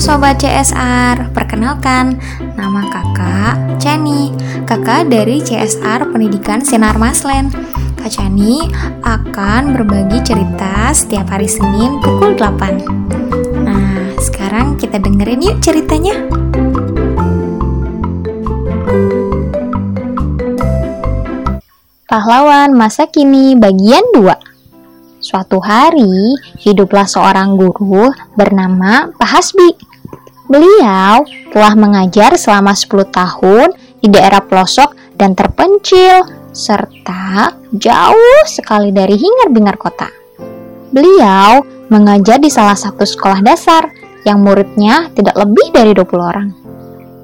Sobat CSR, perkenalkan, nama kakak Chani, kakak dari CSR Pendidikan Senarmaslen. Kak Chani akan berbagi cerita setiap hari Senin pukul 8. Nah, sekarang kita dengerin yuk ceritanya. Pahlawan Masa Kini bagian 2. Suatu hari, hiduplah seorang guru bernama Pak Hasbi. Beliau telah mengajar selama 10 tahun di daerah pelosok dan terpencil, serta jauh sekali dari hingar-bingar kota. Beliau mengajar di salah satu sekolah dasar yang muridnya tidak lebih dari 20 orang.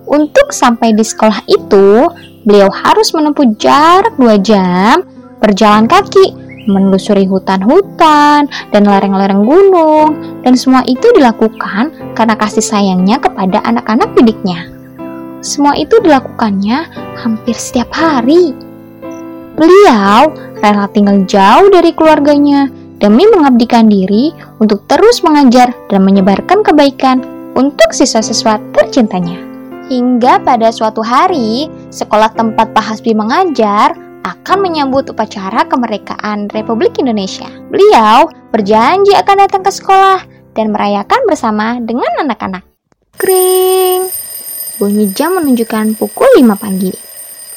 Untuk sampai di sekolah itu, beliau harus menempuh jarak 2 jam berjalan kaki, menelusuri hutan-hutan dan lereng-lereng gunung, dan semua itu dilakukan karena kasih sayangnya kepada anak-anak didiknya. Semua itu dilakukannya hampir setiap hari. Beliau rela tinggal jauh dari keluarganya demi mengabdikan diri untuk terus mengajar dan menyebarkan kebaikan untuk siswa-siswa tercintanya. Hingga pada suatu hari, sekolah tempat Pak Hasbi mengajar akan menyambut upacara kemerdekaan Republik Indonesia. Beliau berjanji akan datang ke sekolah dan merayakan bersama dengan anak-anak. Kring! Bunyi jam menunjukkan pukul 5 pagi.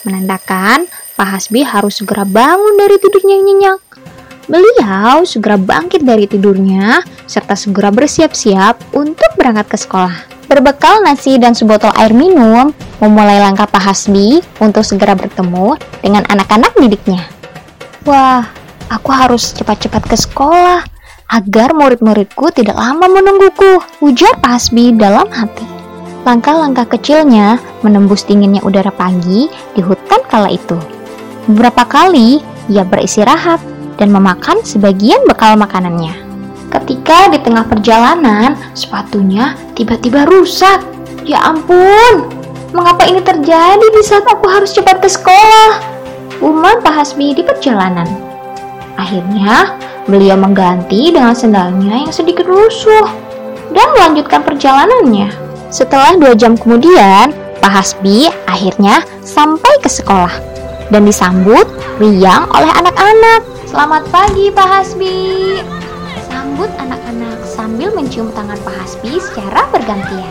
Menandakan Pak Hasbi harus segera bangun dari tidurnya yang nyenyak. Beliau segera bangkit dari tidurnya serta segera bersiap-siap untuk berangkat ke sekolah. Berbekal nasi dan sebotol air minum, memulai langkah Pak Hasbi untuk segera bertemu dengan anak-anak didiknya. Wah, aku harus cepat-cepat ke sekolah agar murid-muridku tidak lama menungguku, ujar Pak Hasbi dalam hati. Langkah-langkah kecilnya menembus dinginnya udara pagi di hutan kala itu. Beberapa kali ia beristirahat dan memakan sebagian bekal makanannya. Ketika di tengah perjalanan, sepatunya tiba-tiba rusak. Ya ampun, mengapa ini terjadi di saat aku harus cepat ke sekolah? Umar Pak Hasbi di perjalanan. Akhirnya, beliau mengganti dengan sendalnya yang sedikit rusuh dan melanjutkan perjalanannya. Setelah 2 jam kemudian, Pak Hasbi akhirnya sampai ke sekolah dan disambut riang oleh anak-anak. Selamat pagi Pak Hasbi, sambut anak-anak sambil mencium tangan Pak Hasbi secara bergantian.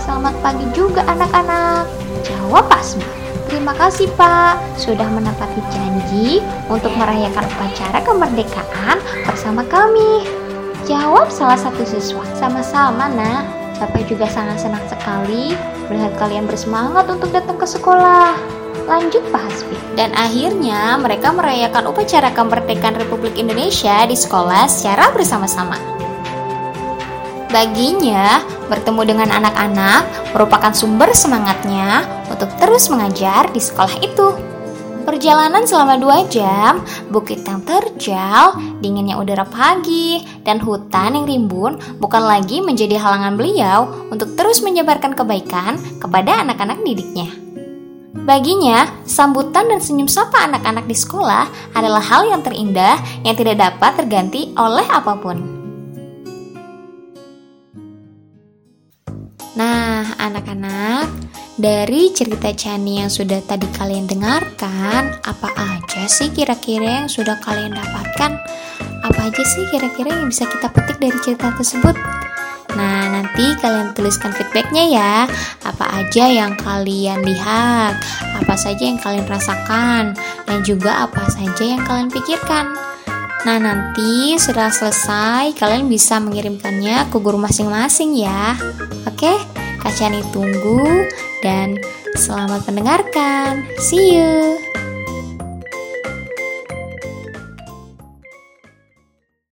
Selamat pagi juga anak-anak, jawab Pak Hasbi. Terima kasih Pak, sudah menepati janji untuk merayakan upacara kemerdekaan bersama kami, jawab salah satu siswa. Sama-sama nah, Bapak juga sangat senang sekali melihat kalian bersemangat untuk datang ke sekolah, lanjut Pak Hasbi. Dan akhirnya mereka merayakan upacara kemerdekaan Republik Indonesia di sekolah secara bersama-sama. Baginya, bertemu dengan anak-anak merupakan sumber semangatnya untuk terus mengajar di sekolah itu. Perjalanan selama 2 jam, bukit yang terjal, dinginnya udara pagi, dan hutan yang rimbun bukan lagi menjadi halangan beliau untuk terus menyebarkan kebaikan kepada anak-anak didiknya. Baginya, sambutan dan senyum sapa anak-anak di sekolah adalah hal yang terindah yang tidak dapat terganti oleh apapun. Nah, anak-anak, dari cerita Chani yang sudah tadi kalian dengarkan, apa aja sih kira-kira yang sudah kalian dapatkan? Apa aja sih kira-kira yang bisa kita petik dari cerita tersebut? Nah, nanti kalian tuliskan feedbacknya ya. Apa aja yang kalian lihat, apa saja yang kalian rasakan, dan juga apa saja yang kalian pikirkan. Nah, nanti setelah selesai, kalian bisa mengirimkannya ke guru masing-masing ya. Oke, Kak Chani tunggu, dan selamat mendengarkan. See you!